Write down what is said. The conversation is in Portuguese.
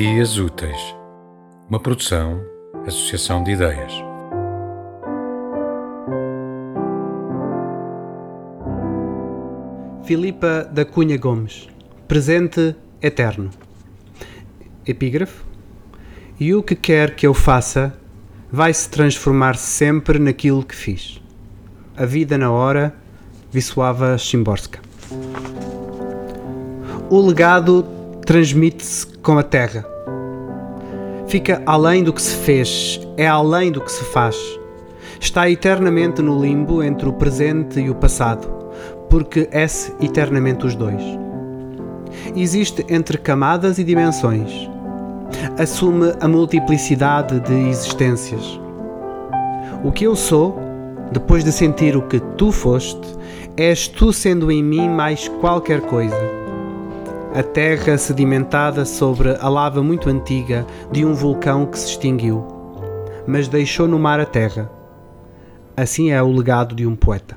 Dias Úteis, uma produção, Associação de Ideias. Filipa da Cunha Gomes, presente eterno. Epígrafe. E o que quer que eu faça, vai se transformar sempre naquilo que fiz. A vida na hora, viçoava Szymborska. O legado transmite-se com a terra. Fica além do que se fez, é além do que se faz. Está eternamente no limbo entre o presente e o passado, porque é-se eternamente os dois. Existe entre camadas e dimensões. Assume a multiplicidade de existências. O que eu sou, depois de sentir o que tu foste, és tu sendo em mim mais qualquer coisa. A terra sedimentada sobre a lava muito antiga de um vulcão que se extinguiu, mas deixou no mar a terra. Assim é o legado de um poeta.